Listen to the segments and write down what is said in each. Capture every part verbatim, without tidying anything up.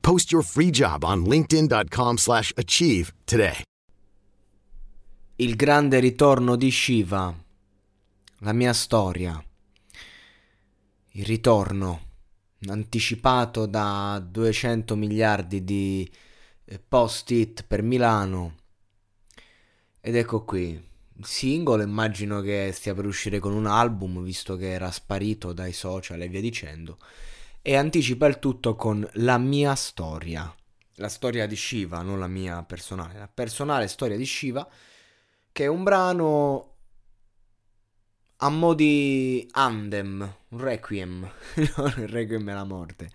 Post your free job on linkedin dot com slash achieve today. Il grande ritorno di Shiva. La mia storia. Il ritorno anticipato da duecento miliardi di post-it per Milano. Ed ecco qui. Il singolo immagino che stia per uscire con un album, visto che era sparito dai social e via dicendo. E anticipa il tutto con la mia storia, la storia di Shiva, non la mia personale, la personale storia di Shiva, che è un brano a mo' di Andem, un requiem, non il requiem è la morte,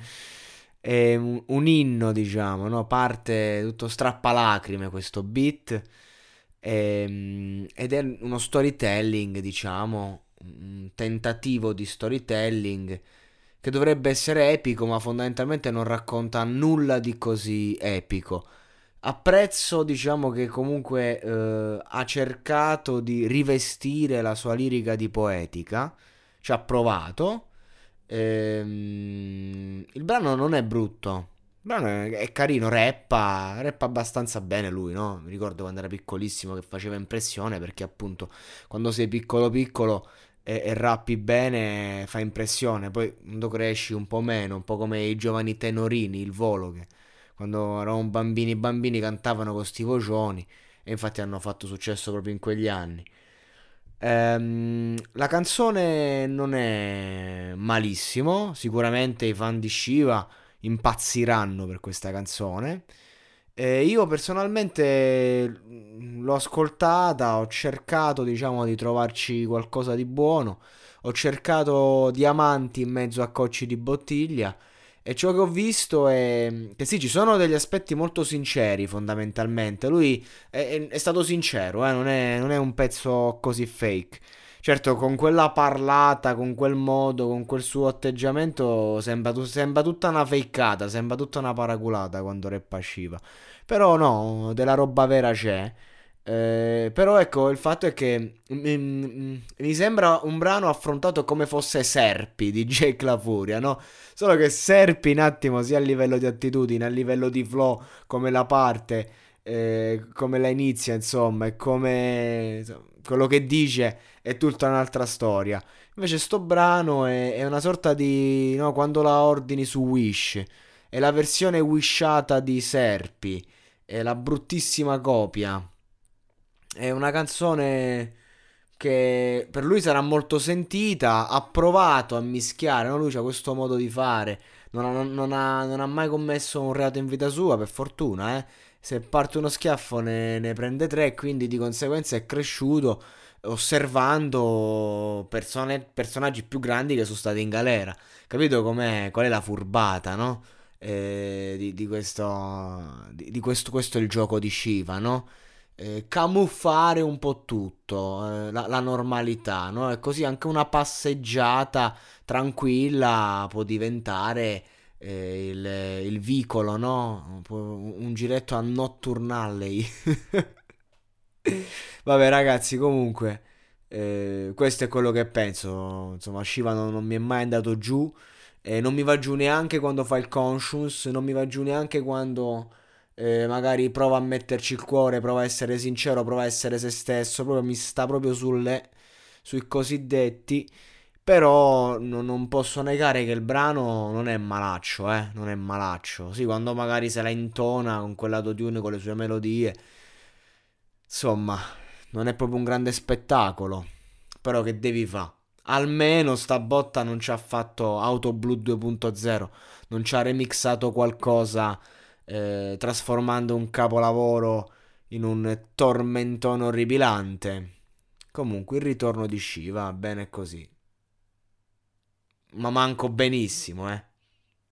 è un, un inno diciamo, no? Parte tutto strappalacrime questo beat, e, ed è uno storytelling diciamo, un tentativo di storytelling, che dovrebbe essere epico, ma fondamentalmente non racconta nulla di così epico. Apprezzo, diciamo, che comunque eh, ha cercato di rivestire la sua lirica di poetica, ci ha provato. Ehm, il brano non è brutto, il brano è, è carino, rappa, rappa abbastanza bene lui, no? Mi ricordo quando era piccolissimo che faceva impressione, perché appunto quando sei piccolo piccolo E, e rappi bene fa impressione, poi quando cresci un po' meno, un po' come i giovani tenorini, il volo, che quando erano bambini bambini cantavano con sti vocioni, e infatti hanno fatto successo proprio in quegli anni. Ehm, la canzone non è malissimo, sicuramente i fan di Shiva impazziranno per questa canzone. Eh, io personalmente l'ho ascoltata, ho cercato diciamo di trovarci qualcosa di buono, ho cercato diamanti in mezzo a cocci di bottiglia, e ciò che ho visto è che sì, ci sono degli aspetti molto sinceri fondamentalmente, lui è, è stato sincero, eh? non, è, non è un pezzo così fake. Certo, con quella parlata, con quel modo, con quel suo atteggiamento sembra, sembra tutta una fakeata, sembra tutta una paraculata quando rappa Shiva. Però no, della roba vera c'è. Eh, però ecco, il fatto è che mm, mi sembra un brano affrontato come fosse Serpi di Jake La Furia, no? Solo che Serpi un attimo, sia a livello di attitudine, a livello di flow, come la parte, eh, come la inizia, insomma, e come... Insomma, quello che dice è tutta un'altra storia. Invece sto brano è, è una sorta di, no, quando la ordini su Wish, è la versione wishata di Serpi, è la bruttissima copia. È una canzone che per lui sarà molto sentita, ha provato a mischiare, no? Lui c'ha questo modo di fare, non ha, non ha, non ha mai commesso un reato in vita sua, per fortuna, eh. Se parte uno schiaffo ne, ne prende tre, quindi di conseguenza è cresciuto osservando persone, personaggi più grandi che sono stati in galera. Capito com'è, qual è la furbata, no? Eh, di, di questo di, di questo questo è il gioco di Shiva, no? Eh, camuffare un po' tutto, eh, la, la normalità, no? E così anche una passeggiata tranquilla può diventare... Il, il vicolo, no? Un giretto a Nocturnalley. Vabbè ragazzi, comunque eh, questo è quello che penso. Insomma, Shiva non, non mi è mai andato giù, eh, non mi va giù neanche quando fa il conscious, non mi va giù neanche quando eh, magari prova a metterci il cuore, prova a essere sincero, prova a essere se stesso, proprio mi sta proprio sulle... sui cosiddetti. Però no, non posso negare che il brano non è malaccio, eh, non è malaccio. Sì, quando magari se la intona con quell'autotune, con le sue melodie, insomma, non è proprio un grande spettacolo. Però che devi fa? Almeno sta botta non ci ha fatto Auto Blue due punto zero, non ci ha remixato qualcosa eh, trasformando un capolavoro in un tormentone orripilante. Comunque il ritorno di Shiva, bene così. Ma manco benissimo, eh.